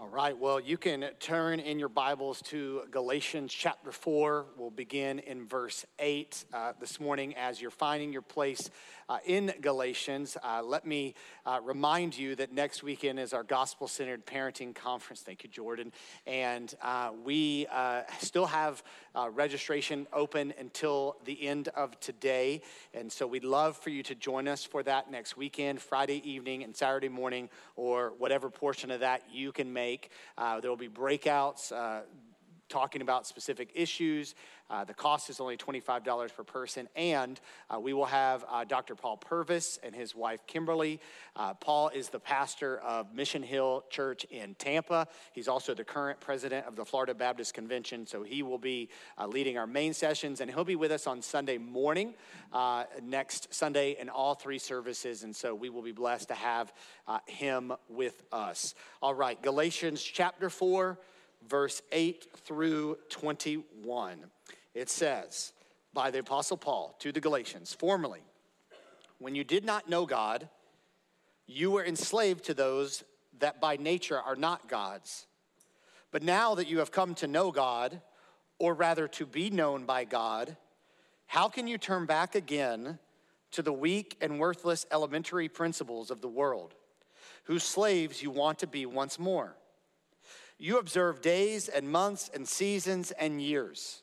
All right, well, you can turn in your Bibles to Galatians chapter 4. We'll begin in verse 8 this morning. As you're finding your place in Galatians, let me remind you that next weekend is our Gospel-Centered Parenting Conference. Thank you, Jordan. And we still have registration open until the end of today. And so we'd love for you to join us for that next weekend, Friday evening and Saturday morning, or whatever portion of that you can make. There will be breakouts talking about specific issues. The cost is only $25 per person, and we will have Dr. Paul Purvis and his wife, Kimberly. Paul is the pastor of Mission Hill Church in Tampa. He's also the current president of the Florida Baptist Convention, so he will be leading our main sessions, and he'll be with us on Sunday morning, next Sunday in all three services, and so we will be blessed to have him with us. All right, Galatians chapter 4, verse 8 through 21. It says, by the Apostle Paul to the Galatians, formerly, when you did not know God, you were enslaved to those that by nature are not God's. But now that you have come to know God, or rather to be known by God, how can you turn back again to the weak and worthless elementary principles of the world, whose slaves you want to be once more? You observe days and months and seasons and years.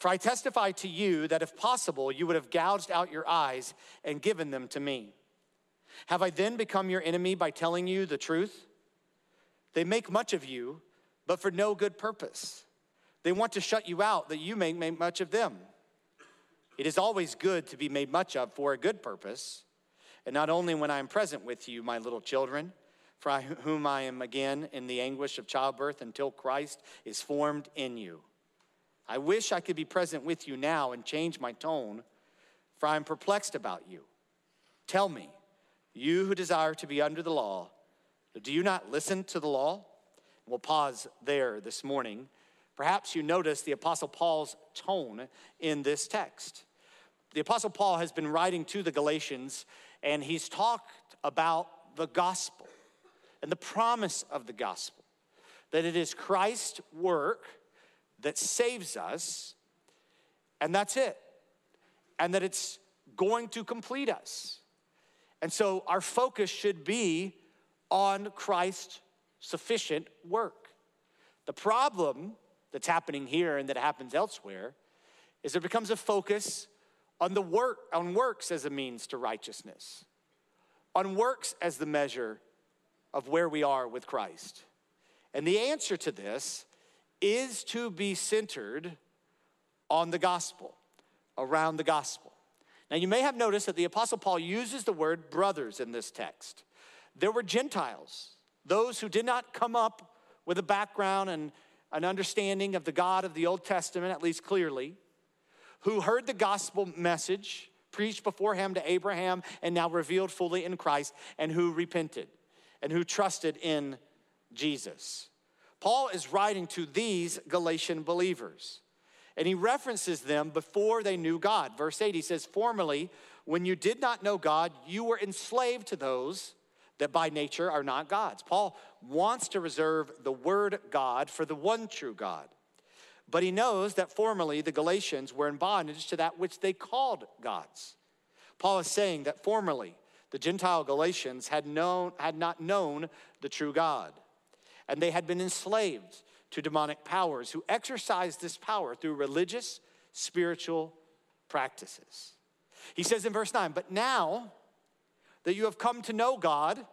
For I testify to you that if possible, you would have gouged out your eyes and given them to me. Have I then become your enemy by telling you the truth? They make much of you, but for no good purpose. They want to shut you out that you may make much of them. It is always good to be made much of for a good purpose, and not only when I am present with you, my little children, for whom I am again in the anguish of childbirth until Christ is formed in you. I wish I could be present with you now and change my tone, for I am perplexed about you. Tell me, you who desire to be under the law, do you not listen to the law? We'll pause there this morning. Perhaps you notice the Apostle Paul's tone in this text. The Apostle Paul has been writing to the Galatians, and he's talked about the gospel and the promise of the gospel, that it is Christ's work that saves us, and that's it, and that it's going to complete us. And so our focus should be on Christ's sufficient work. The problem that's happening here and that happens elsewhere is there becomes a focus on works as a means to righteousness, on works as the measure of where we are with Christ. And the answer to this is to be centered on the gospel, around the gospel. Now, you may have noticed that the Apostle Paul uses the word brothers in this text. There were Gentiles, those who did not come up with a background and an understanding of the God of the Old Testament, at least clearly, who heard the gospel message preached beforehand to Abraham and now revealed fully in Christ, and who repented and who trusted in Jesus. Paul is writing to these Galatian believers, and he references them before they knew God. Verse 8, he says, formerly, when you did not know God, you were enslaved to those that by nature are not God's. Paul wants to reserve the word God for the one true God, but he knows that formerly the Galatians were in bondage to that which they called gods. Paul is saying that formerly the Gentile Galatians had not known the true God, and they had been enslaved to demonic powers who exercised this power through religious, spiritual practices. He says in verse 9, but now that you have come to know God,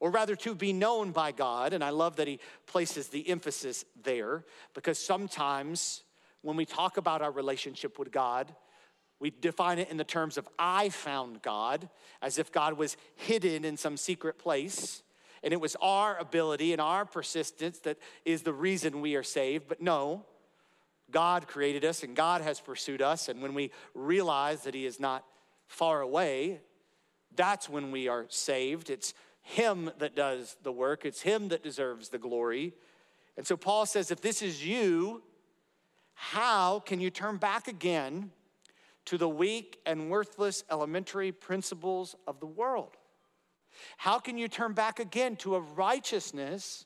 or rather to be known by God, and I love that he places the emphasis there, because sometimes when we talk about our relationship with God, we define it in the terms of I found God, as if God was hidden in some secret place. and it was our ability and our persistence that is the reason we are saved. But no, God created us and God has pursued us. And when we realize that he is not far away, that's when we are saved. It's him that does the work. It's him that deserves the glory. And so Paul says, if this is you, how can you turn back again to the weak and worthless elementary principles of the world? How can you turn back again to a righteousness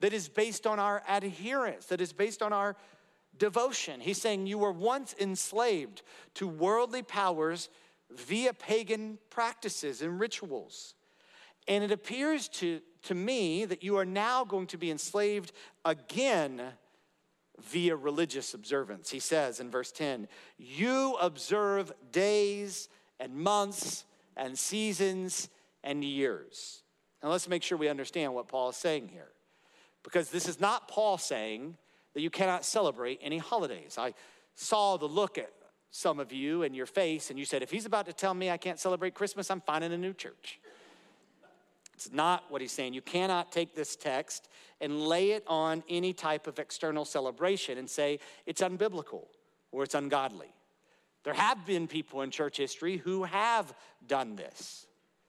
that is based on our adherence, that is based on our devotion? He's saying you were once enslaved to worldly powers via pagan practices and rituals. And it appears to me that you are now going to be enslaved again via religious observance. He says in verse 10, you observe days and months and seasons and years. Now let's make sure we understand what Paul is saying here, because this is not Paul saying that you cannot celebrate any holidays. I saw the look at some of you in your face and you said, if he's about to tell me I can't celebrate Christmas, I'm finding a new church. It's not what he's saying. You cannot take this text and lay it on any type of external celebration and say it's unbiblical or it's ungodly. There have been people in church history who have done this.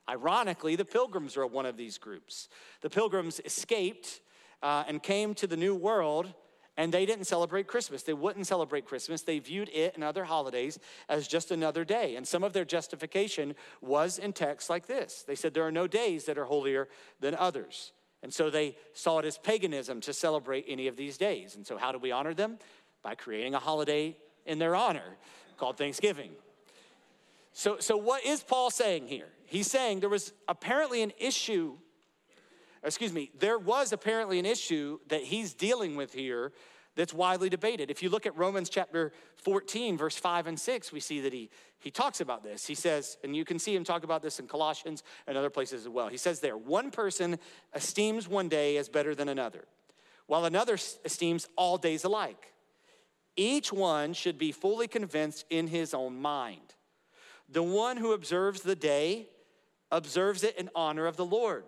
Ironically, the Pilgrims are one of these groups. The Pilgrims escaped and came to the New World, and they didn't celebrate Christmas. They wouldn't celebrate Christmas. They viewed it and other holidays as just another day. And some of their justification was in texts like this. They said there are no days that are holier than others. And so they saw it as paganism to celebrate any of these days. And so how do we honor them? By creating a holiday in their honor called Thanksgiving. So what is Paul saying here? He's saying there was apparently an issue that he's dealing with here that's widely debated. If you look at Romans chapter 14, verse 5 and 6, we see that he talks about this. He says, and you can see him talk about this in Colossians and other places as well. He says there, one person esteems one day as better than another, while another esteems all days alike. Each one should be fully convinced in his own mind. The one who observes the day observes it in honor of the Lord.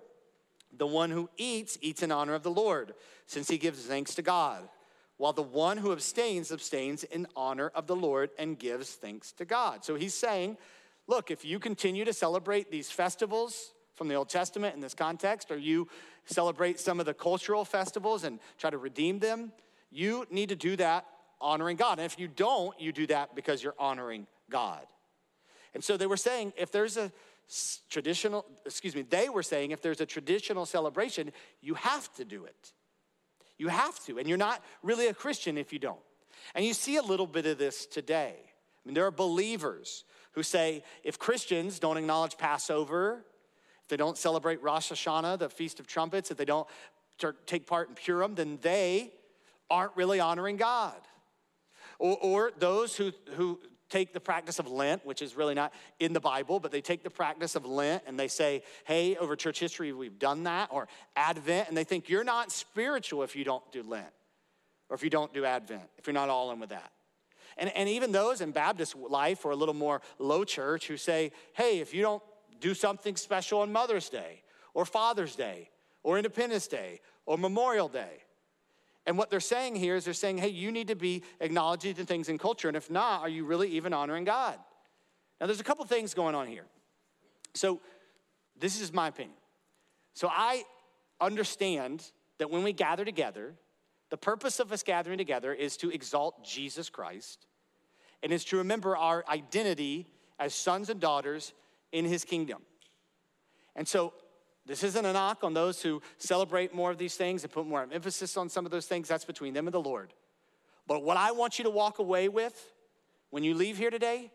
The one who eats, eats in honor of the Lord, since he gives thanks to God, while the one who abstains, abstains in honor of the Lord and gives thanks to God. So he's saying, look, if you continue to celebrate these festivals from the Old Testament in this context, or you celebrate some of the cultural festivals and try to redeem them, you need to do that honoring God. And if you don't, you do that because you're honoring God. And so they were saying, if there's a traditional celebration, you have to do it. You have to, and you're not really a Christian if you don't. And you see a little bit of this today. I mean, there are believers who say, if Christians don't acknowledge Passover, if they don't celebrate Rosh Hashanah, the Feast of Trumpets, if they don't take part in Purim, then they aren't really honoring God. Or those who take the practice of Lent, which is really not in the Bible, but they take the practice of Lent and they say, hey, over church history, we've done that, or Advent, and they think you're not spiritual if you don't do Lent, or if you don't do Advent, if you're not all in with that. And even those in Baptist life or a little more low church who say, hey, if you don't do something special on Mother's Day, or Father's Day, or Independence Day, or Memorial Day. And what they're saying here is they're saying, hey, you need to be acknowledging the things in culture. And if not, are you really even honoring God? Now, there's a couple things going on here. So this is my opinion. So I understand that when we gather together, the purpose of us gathering together is to exalt Jesus Christ and is to remember our identity as sons and daughters in his kingdom. And so this isn't a knock on those who celebrate more of these things and put more emphasis on some of those things. That's between them and the Lord. But what I want you to walk away with when you leave here today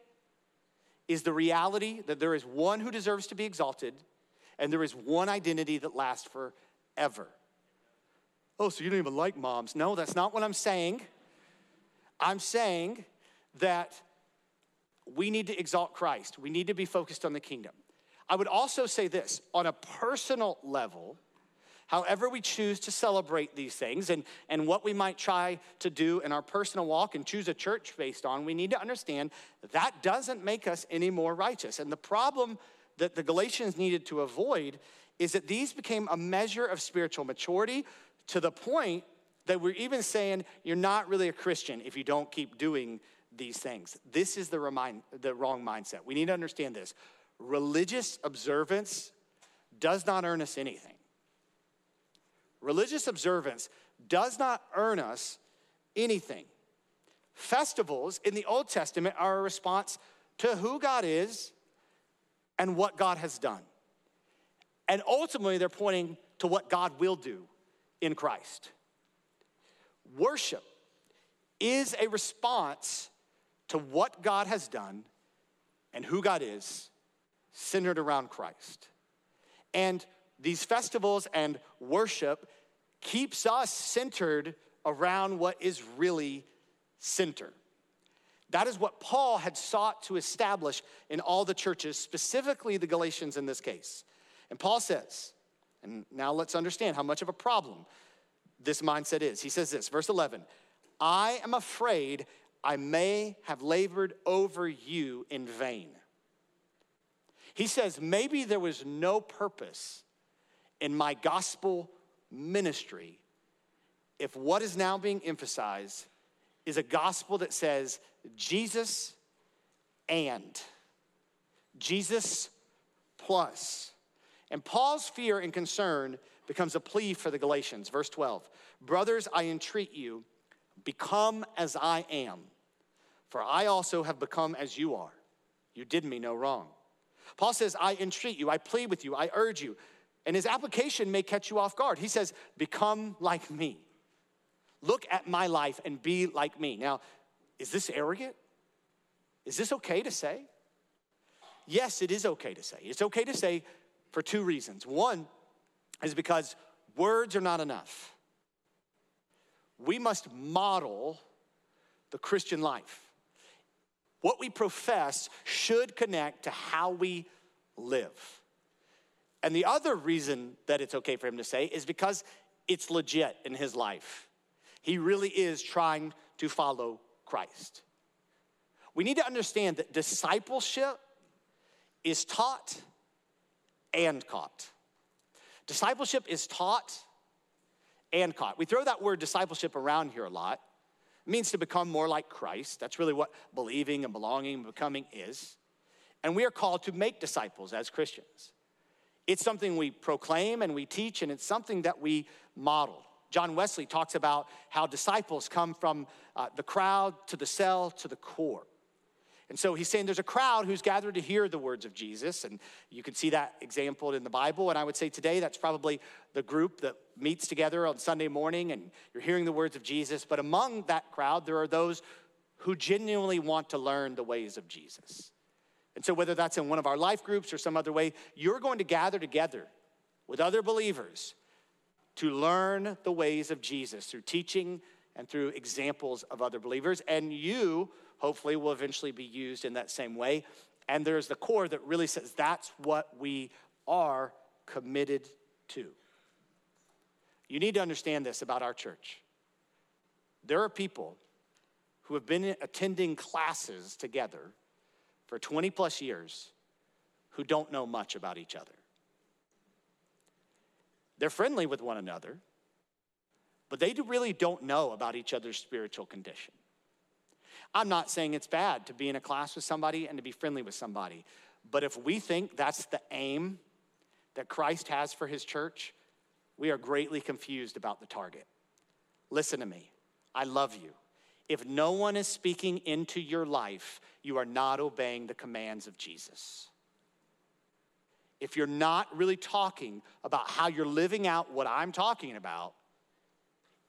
is the reality that there is one who deserves to be exalted and there is one identity that lasts forever. Oh, so you don't even like moms. No, that's not what I'm saying. I'm saying that we need to exalt Christ. We need to be focused on the kingdom. I would also say this, on a personal level, however we choose to celebrate these things and what we might try to do in our personal walk and choose a church based on, we need to understand that doesn't make us any more righteous. And the problem that the Galatians needed to avoid is that these became a measure of spiritual maturity to the point that we're even saying you're not really a Christian if you don't keep doing these things. This is the wrong mindset. We need to understand this. Religious observance does not earn us anything. Religious observance does not earn us anything. Festivals in the Old Testament are a response to who God is and what God has done. And ultimately, they're pointing to what God will do in Christ. Worship is a response to what God has done and who God is, centered around Christ. And these festivals and worship keeps us centered around what is really centered. That is what Paul had sought to establish in all the churches, specifically the Galatians in this case. And Paul says, and now let's understand how much of a problem this mindset is. He says this, verse 11, I am afraid I may have labored over you in vain. He says, maybe there was no purpose in my gospel ministry if what is now being emphasized is a gospel that says Jesus and Jesus plus. And Paul's fear and concern becomes a plea for the Galatians. Verse 12, brothers, I entreat you, become as I am, for I also have become as you are. You did me no wrong. Paul says, I entreat you, I plead with you, I urge you. And his application may catch you off guard. He says, become like me. Look at my life and be like me. Now, is this arrogant? Is this okay to say? Yes, it is okay to say. It's okay to say for two reasons. One is because words are not enough. We must model the Christian life. What we profess should connect to how we live. And the other reason that it's okay for him to say is because it's legit in his life. He really is trying to follow Christ. We need to understand that discipleship is taught and caught. Discipleship is taught and caught. We throw that word discipleship around here a lot. It means to become more like Christ. That's really what believing and belonging and becoming is. And we are called to make disciples as Christians. It's something we proclaim and we teach, and it's something that we model. John Wesley talks about how disciples come from the crowd to the cell to the core. And so he's saying there's a crowd who's gathered to hear the words of Jesus, and you can see that exampled in the Bible. And I would say today that's probably the group that meets together on Sunday morning, and you're hearing the words of Jesus. But among that crowd, there are those who genuinely want to learn the ways of Jesus. And so whether that's in one of our life groups or some other way, you're going to gather together with other believers to learn the ways of Jesus through teaching and through examples of other believers. And you hopefully will eventually be used in that same way. And there's the core that really says that's what we are committed to. You need to understand this about our church. There are people who have been attending classes together for 20 plus years who don't know much about each other. They're friendly with one another, but they really don't know about each other's spiritual condition. I'm not saying it's bad to be in a class with somebody and to be friendly with somebody. But if we think that's the aim that Christ has for his church, we are greatly confused about the target. Listen to me. I love you. If no one is speaking into your life, you are not obeying the commands of Jesus. If you're not really talking about how you're living out what I'm talking about,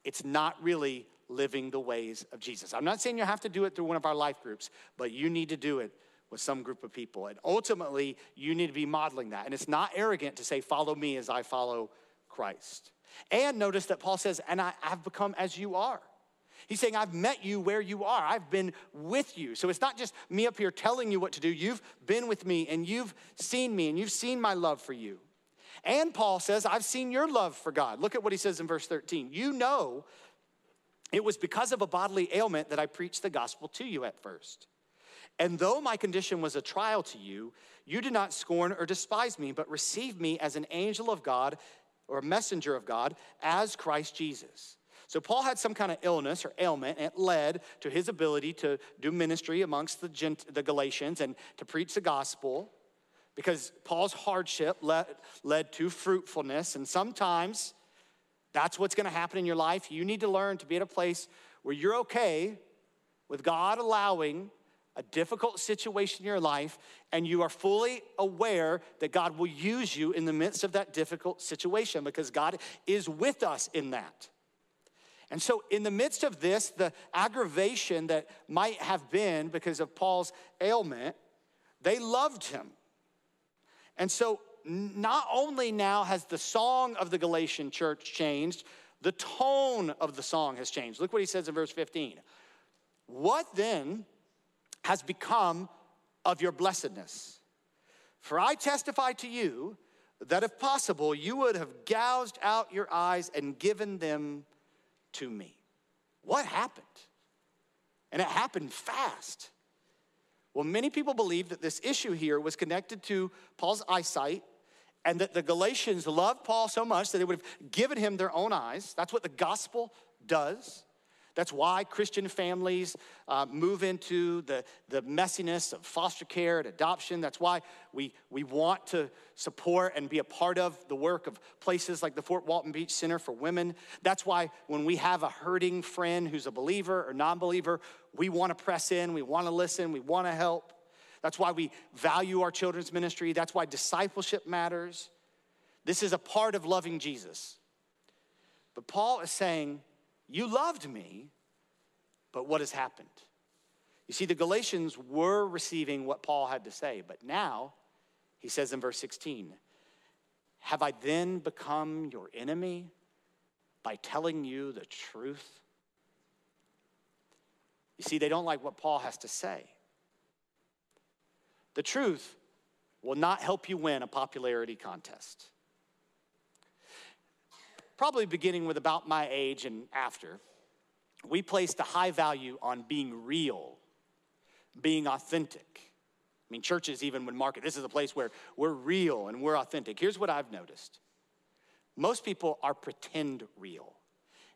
it's not really living the ways of Jesus. I'm not saying you have to do it through one of our life groups, but you need to do it with some group of people. And ultimately, you need to be modeling that. And it's not arrogant to say, follow me as I follow Christ. And notice that Paul says, and I have become as you are. He's saying, I've met you where you are. I've been with you. So it's not just me up here telling you what to do. You've been with me, and you've seen me, and you've seen my love for you. And Paul says, I've seen your love for God. Look at what he says in verse 13. You know, it was because of a bodily ailment that I preached the gospel to you at first. And though my condition was a trial to you, you did not scorn or despise me, but received me as an angel of God or a messenger of God as Christ Jesus. So Paul had some kind of illness or ailment, and it led to his ability to do ministry amongst the Galatians and to preach the gospel, because Paul's hardship led to fruitfulness. And sometimes that's what's gonna happen in your life. You need to learn to be at a place where you're okay with God allowing a difficult situation in your life, and you are fully aware that God will use you in the midst of that difficult situation, because God is with us in that. And so in the midst of this, the aggravation that might have been because of Paul's ailment, they loved him. And so not only now has the song of the Galatian church changed, the tone of the song has changed. Look what he says in verse 15. What then has become of your blessedness? For I testify to you that if possible, you would have gouged out your eyes and given them to me. What happened? And it happened fast. Well, many people believe that this issue here was connected to Paul's eyesight, and that the Galatians loved Paul so much that they would have given him their own eyes. That's what the gospel does. That's why Christian families move into the messiness of foster care and adoption. That's why we want to support and be a part of the work of places like the Fort Walton Beach Center for Women. That's why when we have a hurting friend who's a believer or non-believer, we want to press in, we want to listen, we want to help. That's why we value our children's ministry. That's why discipleship matters. This is a part of loving Jesus. But Paul is saying, you loved me, but what has happened? You see, the Galatians were receiving what Paul had to say, but now he says in verse 16, have I then become your enemy by telling you the truth? You see, they don't like what Paul has to say. The truth will not help you win a popularity contest. Probably beginning with about my age and after, we placed a high value on being real, being authentic. I mean, churches even would market, this is a place where we're real and we're authentic. Here's what I've noticed. Most people are pretend real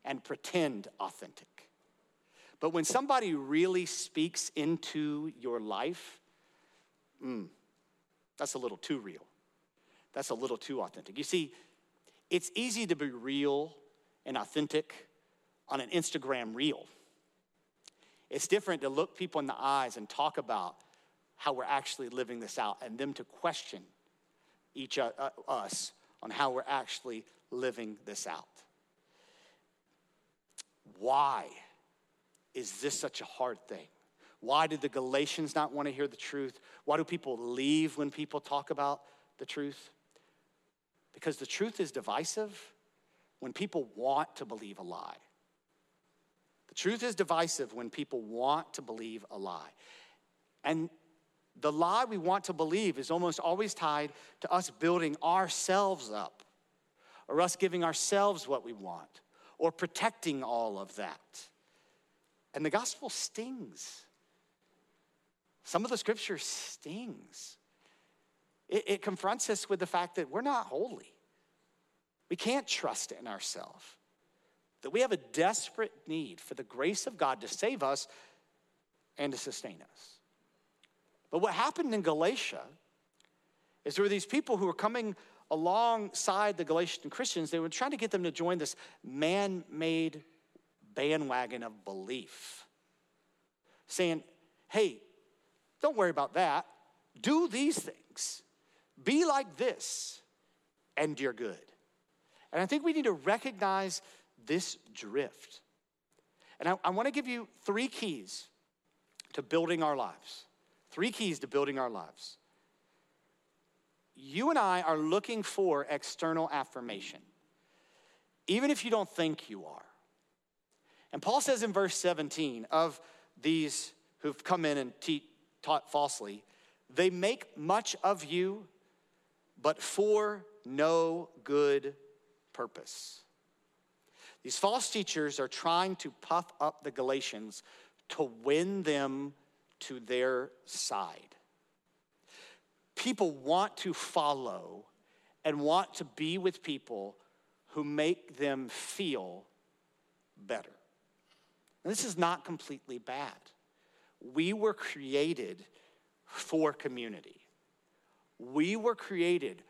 and pretend authentic. But when somebody really speaks into your life, that's a little too real. That's a little too authentic. You see, it's easy to be real and authentic on an Instagram reel. It's different to look people in the eyes and talk about how we're actually living this out, and them to question each us on how we're actually living this out. Why is this such a hard thing? Why did the Galatians not want to hear the truth? Why do people leave when people talk about the truth? Because the truth is divisive when people want to believe a lie. The truth is divisive when people want to believe a lie. And the lie we want to believe is almost always tied to us building ourselves up, or us giving ourselves what we want, or protecting all of that. And the gospel stings. Some of the scripture stings. It confronts us with the fact that we're not holy. We can't trust in ourselves. That we have a desperate need for the grace of God to save us and to sustain us. But what happened in Galatia is there were these people who were coming alongside the Galatian Christians. They were trying to get them to join this man-made bandwagon of belief, saying, hey, don't worry about that. Do these things. Be like this, and you're good. And I think we need to recognize this drift. And I want to give you three keys to building our lives. Three keys to building our lives. You and I are looking for external affirmation, even if you don't think you are. And Paul says in verse 17, of these who've come in and taught falsely, they make much of you, but for no good purpose. These false teachers are trying to puff up the Galatians to win them to their side. People want to follow and want to be with people who make them feel better. And this is not completely bad. We were created for community. We were created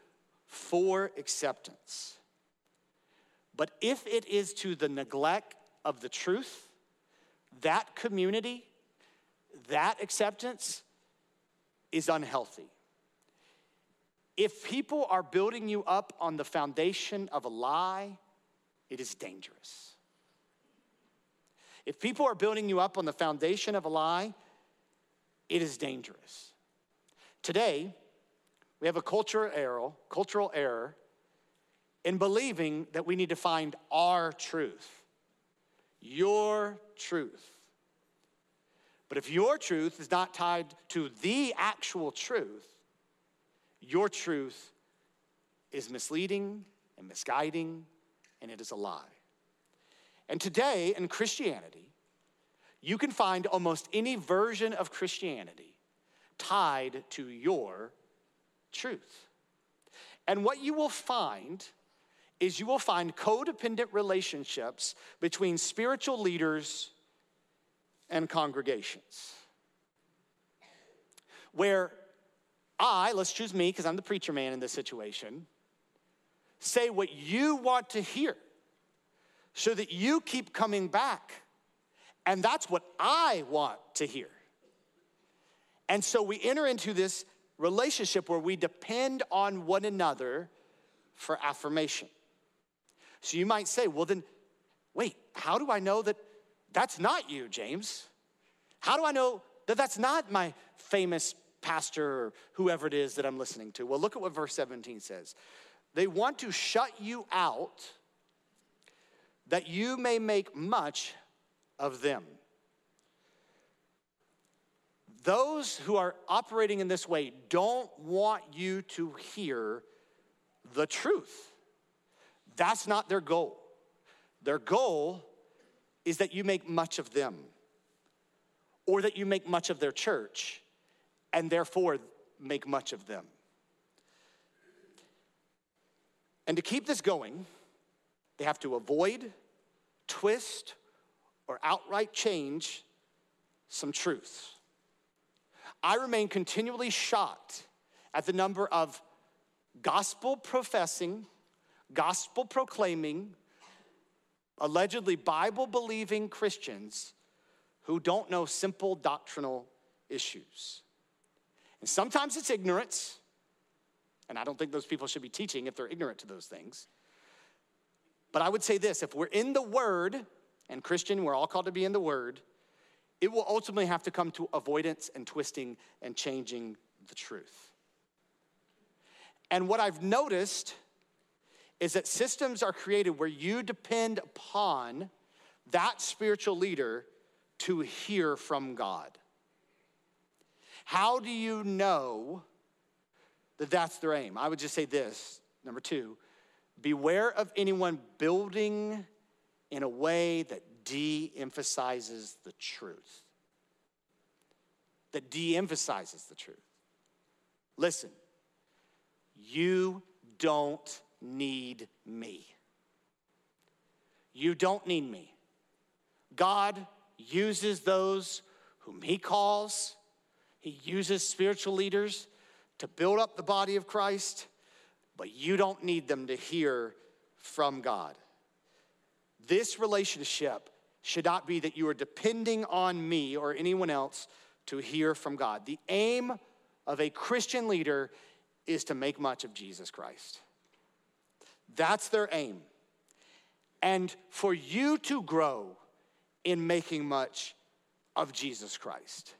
for acceptance. But if it is to the neglect of the truth, that community, that acceptance is unhealthy. If people are building you up on the foundation of a lie, it is dangerous. If people are building you up on the foundation of a lie, it is dangerous. Today, we have a cultural error in believing that we need to find our truth, your truth. But if your truth is not tied to the actual truth, your truth is misleading and misguiding, and it is a lie. And today in Christianity, you can find almost any version of Christianity tied to your truth. And what you will find is you will find codependent relationships between spiritual leaders and congregations. Where let's choose me because I'm the preacher man in this situation, say what you want to hear so that you keep coming back. And that's what I want to hear. And so we enter into this relationship where we depend on one another for affirmation. So you might say, well then, wait, how do I know that that's not you, James? How do I know that that's not my famous pastor or whoever it is that I'm listening to? Well, look at what verse 17 says. They want to shut you out that you may make much of them. Those who are operating in this way don't want you to hear the truth. That's not their goal. Their goal is that you make much of them, or that you make much of their church, and therefore make much of them. And to keep this going, they have to avoid, twist, or outright change some truths. I remain continually shocked at the number of gospel-professing, gospel-proclaiming, allegedly Bible-believing Christians who don't know simple doctrinal issues. And sometimes it's ignorance, and I don't think those people should be teaching if they're ignorant to those things. But I would say this, if we're in the Word, and Christian, we're all called to be in the Word, it will ultimately have to come to avoidance and twisting and changing the truth. And what I've noticed is that systems are created where you depend upon that spiritual leader to hear from God. How do you know that that's their aim? I would just say this, number two, beware of anyone building in a way that de-emphasizes the truth. That de-emphasizes the truth. Listen, you don't need me. You don't need me. God uses those whom he calls. He uses spiritual leaders to build up the body of Christ, but you don't need them to hear from God. This relationship should not be that you are depending on me or anyone else to hear from God. The aim of a Christian leader is to make much of Jesus Christ. That's their aim. And for you to grow in making much of Jesus Christ.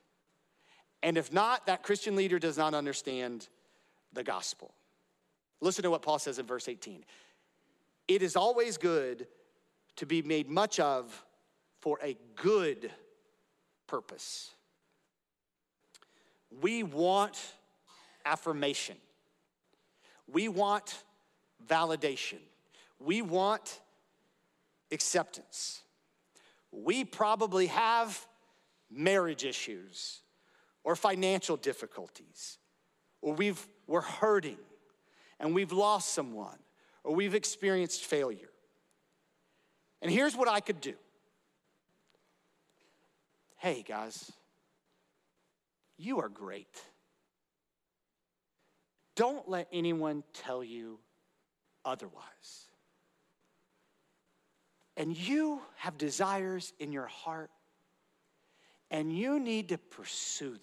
And if not, that Christian leader does not understand the gospel. Listen to what Paul says in verse 18. It is always good to be made much of for a good purpose. We want affirmation. We want validation. We want acceptance. We probably have marriage issues. or financial difficulties, or we're hurting and we've lost someone, or we've experienced failure. And here's what I could do. Hey, guys, you are great. Don't let anyone tell you otherwise. And you have desires in your heart, and you need to pursue them.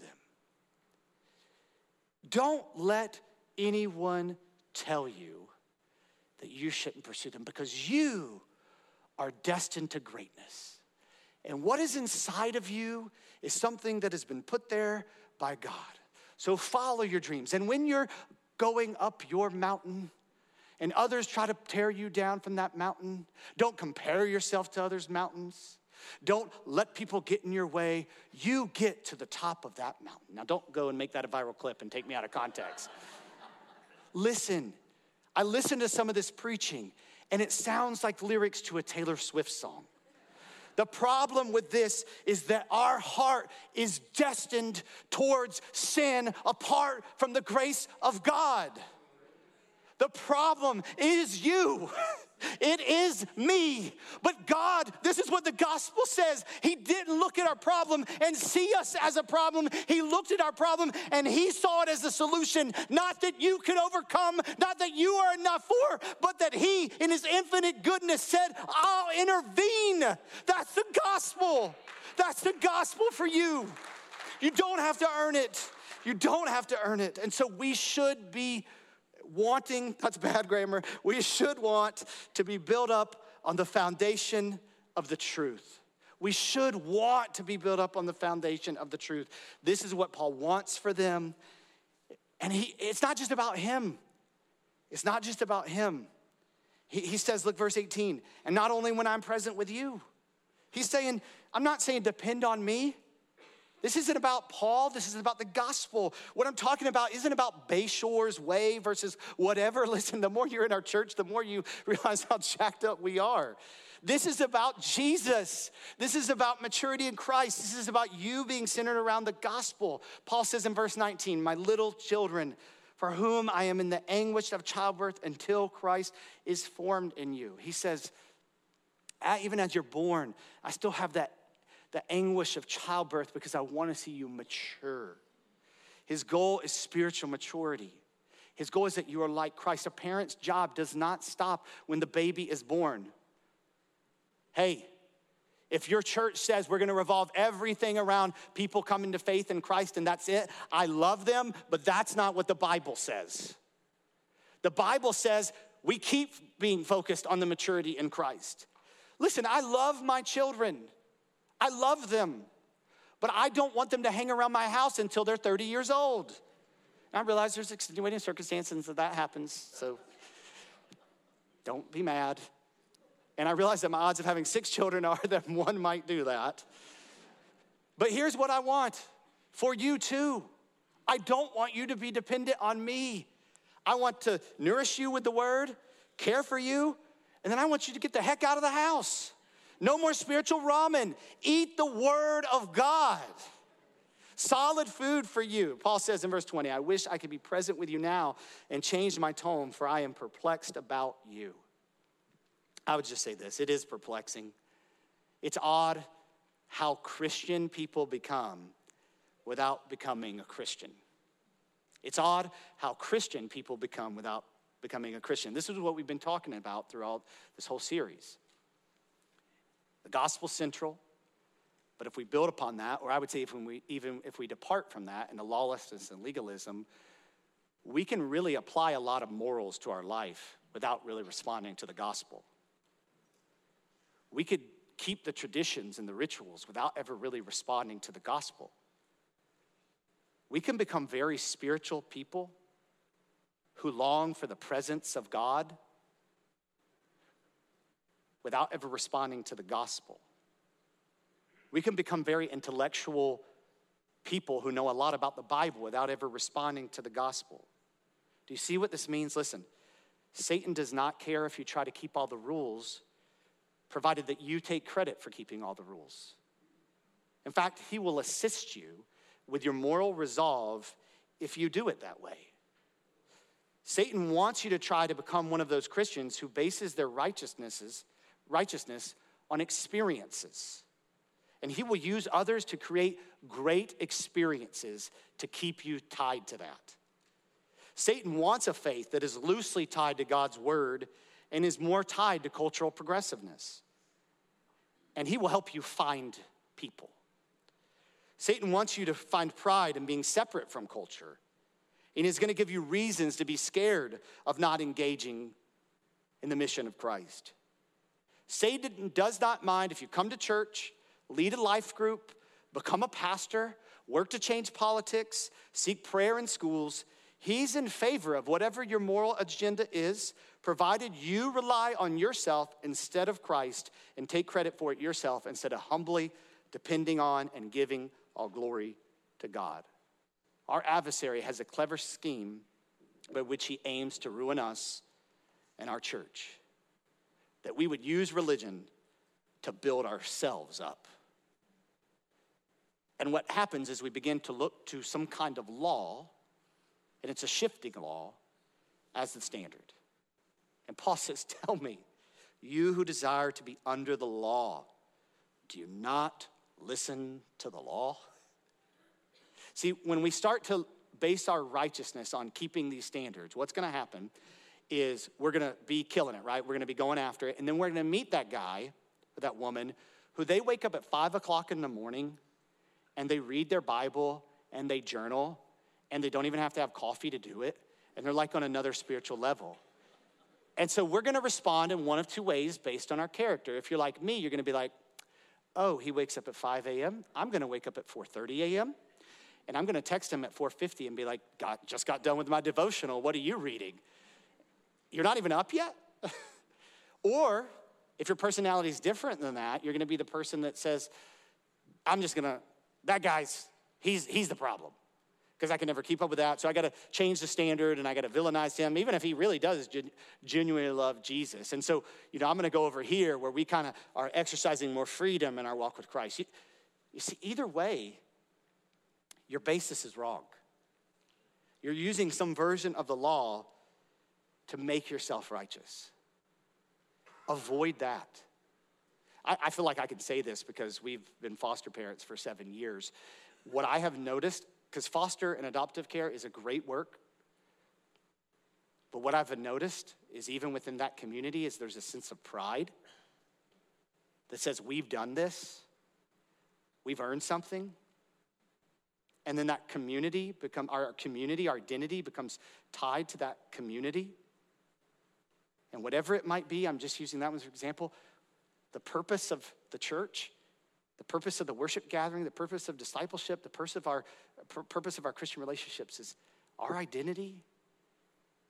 Don't let anyone tell you that you shouldn't pursue them, because you are destined to greatness. And what is inside of you is something that has been put there by God. So follow your dreams. And when you're going up your mountain, and others try to tear you down from that mountain, don't compare yourself to others' mountains. Don't let people get in your way. You get to the top of that mountain. Now, don't go and make that a viral clip and take me out of context. Listen, I listened to some of this preaching, and it sounds like lyrics to a Taylor Swift song. The problem with this is that our heart is destined towards sin apart from the grace of God. The problem is you. It is me. But God, this is what the gospel says. He didn't look at our problem and see us as a problem. He looked at our problem and he saw it as the solution. Not that you could overcome, not that you are enough for, but that he, in his infinite goodness, said, I'll intervene. That's the gospel. That's the gospel for you. You don't have to earn it. You don't have to earn it. And so we should be wanting, that's bad grammar, we should want to be built up on the foundation of the truth. We should want to be built up on the foundation of the truth. This is what Paul wants for them. And it's not just about him. It's not just about him. He says, look, verse 18, and not only when I'm present with you. He's saying, I'm not saying depend on me. This isn't about Paul, this isn't about the gospel. What I'm talking about isn't about Bayshore's way versus whatever. Listen, the more you're in our church, the more you realize how jacked up we are. This is about Jesus. This is about maturity in Christ. This is about you being centered around the gospel. Paul says in verse 19, my little children, for whom I am in the anguish of childbirth until Christ is formed in you. He says, even as you're born, I still have that the anguish of childbirth because I want to see you mature. His goal is spiritual maturity. His goal is that you are like Christ. A parent's job does not stop when the baby is born. Hey, if your church says we're going to revolve everything around people coming to faith in Christ and that's it, I love them, but that's not what the Bible says. The Bible says we keep being focused on the maturity in Christ. Listen, I love my children. I love them, but I don't want them to hang around my house until they're 30 years old. And I realize there's extenuating circumstances that happens, so don't be mad. And I realize that my odds of having 6 children are that one might do that. But here's what I want for you too. I don't want you to be dependent on me. I want to nourish you with the word, care for you, and then I want you to get the heck out of the house. No more spiritual ramen. Eat the word of God. Solid food for you. Paul says in verse 20, I wish I could be present with you now and change my tone, for I am perplexed about you. I would just say this. It is perplexing. It's odd how Christian people become without becoming a Christian. It's odd how Christian people become without becoming a Christian. This is what we've been talking about throughout this whole series. The gospel central, but if we build upon that, or I would say even if we depart from that into lawlessness and legalism, we can really apply a lot of morals to our life without really responding to the gospel. We could keep the traditions and the rituals without ever really responding to the gospel. We can become very spiritual people who long for the presence of God without ever responding to the gospel. We can become very intellectual people who know a lot about the Bible without ever responding to the gospel. Do you see what this means? Listen, Satan does not care if you try to keep all the rules, provided that you take credit for keeping all the rules. In fact, he will assist you with your moral resolve if you do it that way. Satan wants you to try to become one of those Christians who bases their righteousness on experiences. And he will use others to create great experiences to keep you tied to that. Satan wants a faith that is loosely tied to God's word and is more tied to cultural progressiveness. And he will help you find people. Satan wants you to find pride in being separate from culture. And he's going to give you reasons to be scared of not engaging in the mission of Christ. Satan does not mind if you come to church, lead a life group, become a pastor, work to change politics, seek prayer in schools. He's in favor of whatever your moral agenda is, provided you rely on yourself instead of Christ and take credit for it yourself instead of humbly depending on and giving all glory to God. Our adversary has a clever scheme by which he aims to ruin us and our church, that we would use religion to build ourselves up. And what happens is we begin to look to some kind of law, and it's a shifting law, as the standard. And Paul says, tell me, you who desire to be under the law, do you not listen to the law? See, when we start to base our righteousness on keeping these standards, what's gonna happen is we're gonna be killing it, right? We're gonna be going after it, and then we're gonna meet that guy, that woman, who they wake up at 5 o'clock in the morning and they read their Bible and they journal and they don't even have to have coffee to do it. And they're like on another spiritual level. And so we're gonna respond in one of two ways based on our character. If you're like me, you're gonna be like, oh, he wakes up at 5 a.m. I'm gonna wake up at 4:30 a.m. And I'm gonna text him at 4:50 and be like, God, just got done with my devotional. What are you reading? You're not even up yet? Or, if your personality is different than that, you're gonna be the person that says, I'm just gonna, that guy's, he's the problem. Because I can never keep up with that. So I gotta change the standard and I gotta villainize him, even if he really does genuinely love Jesus. And so, I'm gonna go over here where we kind of are exercising more freedom in our walk with Christ. You see, either way, your basis is wrong. You're using some version of the law to make yourself righteous. Avoid that. I feel like I can say this because we've been foster parents for 7 years. What I have noticed, because foster and adoptive care is a great work, but what I've noticed is even within that community is there's a sense of pride that says we've done this, we've earned something, and then that community our identity becomes tied to that community. And whatever it might be, I'm just using that one for example, the purpose of the church, the purpose of the worship gathering, the purpose of discipleship, the purpose of our Christian relationships is our identity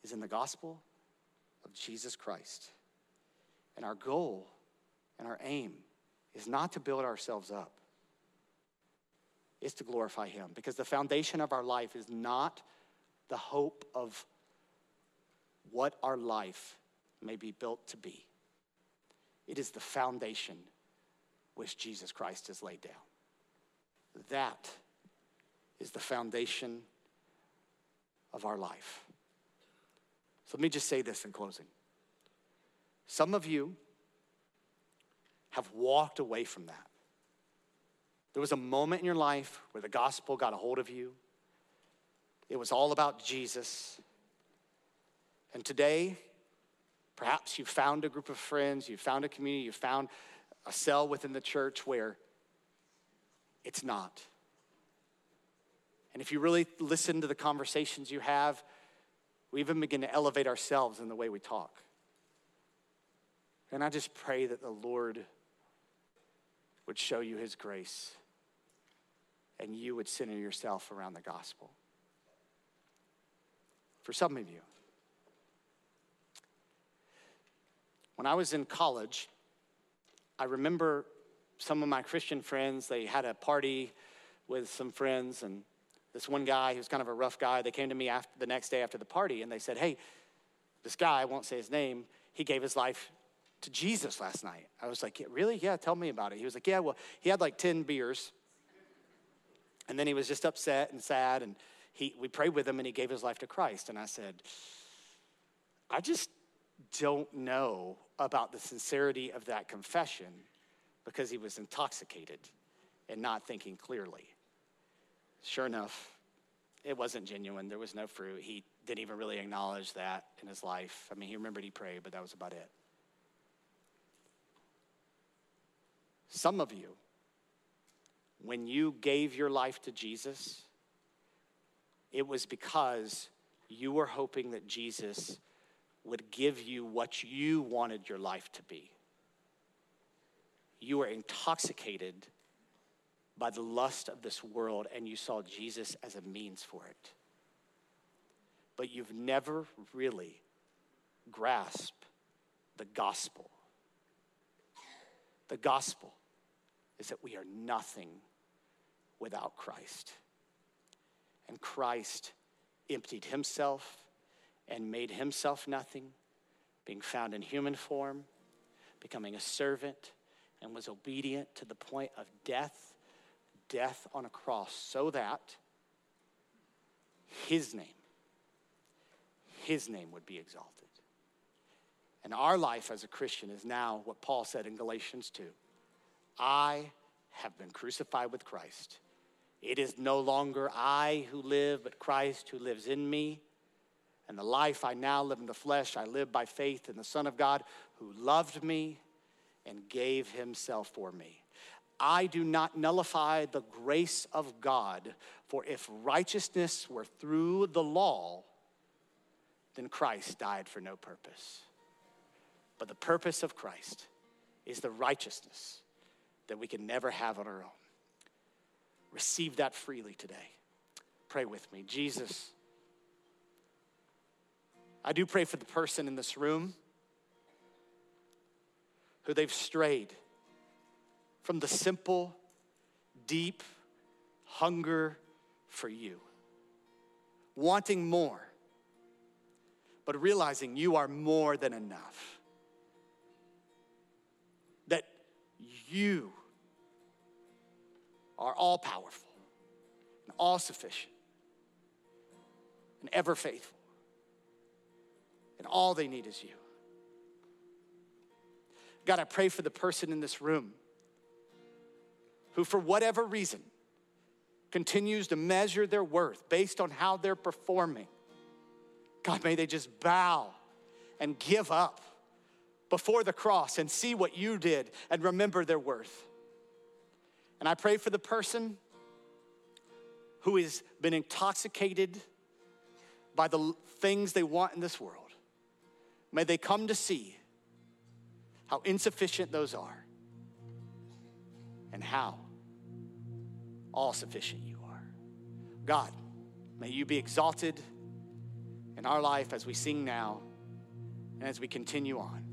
is in the gospel of Jesus Christ. And our goal and our aim is not to build ourselves up. It's to glorify him because the foundation of our life is not the hope of what our life may be built to be. It is the foundation which Jesus Christ has laid down. That is the foundation of our life. So let me just say this in closing. Some of you have walked away from that. There was a moment in your life where the gospel got a hold of you. It was all about Jesus. And today, perhaps you found a group of friends, you found a community, you found a cell within the church where it's not. And if you really listen to the conversations you have, we even begin to elevate ourselves in the way we talk. And I just pray that the Lord would show you his grace and you would center yourself around the gospel. For some of you, when I was in college, I remember some of my Christian friends, they had a party with some friends, and this one guy, he was kind of a rough guy, they came to me after, the next day after the party, and they said, hey, this guy, I won't say his name, he gave his life to Jesus last night. I was like, really? Yeah, tell me about it. He was like, yeah, well, he had like 10 beers, And then he was just upset and sad, and we prayed with him, and he gave his life to Christ. And I said, I just don't know about the sincerity of that confession, because he was intoxicated and not thinking clearly. Sure enough, it wasn't genuine. There was no fruit. He didn't even really acknowledge that in his life. I mean, he remembered he prayed, but that was about it. Some of you, when you gave your life to Jesus, it was because you were hoping that Jesus would give you what you wanted your life to be. You were intoxicated by the lust of this world, and you saw Jesus as a means for it. But you've never really grasped the gospel. The gospel is that we are nothing without Christ. And Christ emptied himself and made himself nothing, being found in human form, becoming a servant, and was obedient to the point of death, death on a cross, so that his name would be exalted. And our life as a Christian is now what Paul said in Galatians 2. I have been crucified with Christ. It is no longer I who live, but Christ who lives in me. And the life I now live in the flesh, I live by faith in the Son of God who loved me and gave himself for me. I do not nullify the grace of God, for if righteousness were through the law, then Christ died for no purpose. But the purpose of Christ is the righteousness that we can never have on our own. Receive that freely today. Pray with me. Jesus, I do pray for the person in this room who they've strayed from the simple, deep hunger for you, wanting more, but realizing you are more than enough, that you are all-powerful and all-sufficient and ever-faithful, and all they need is you. God, I pray for the person in this room who, for whatever reason, continues to measure their worth based on how they're performing. God, may they just bow and give up before the cross and see what you did and remember their worth. And I pray for the person who has been intoxicated by the things they want in this world. May they come to see how insufficient those are, and how all-sufficient you are. God, may you be exalted in our life as we sing now and as we continue on.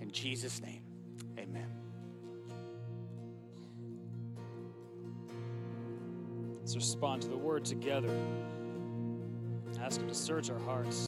In Jesus' name, amen. Let's respond to the word together. Ask him to search our hearts.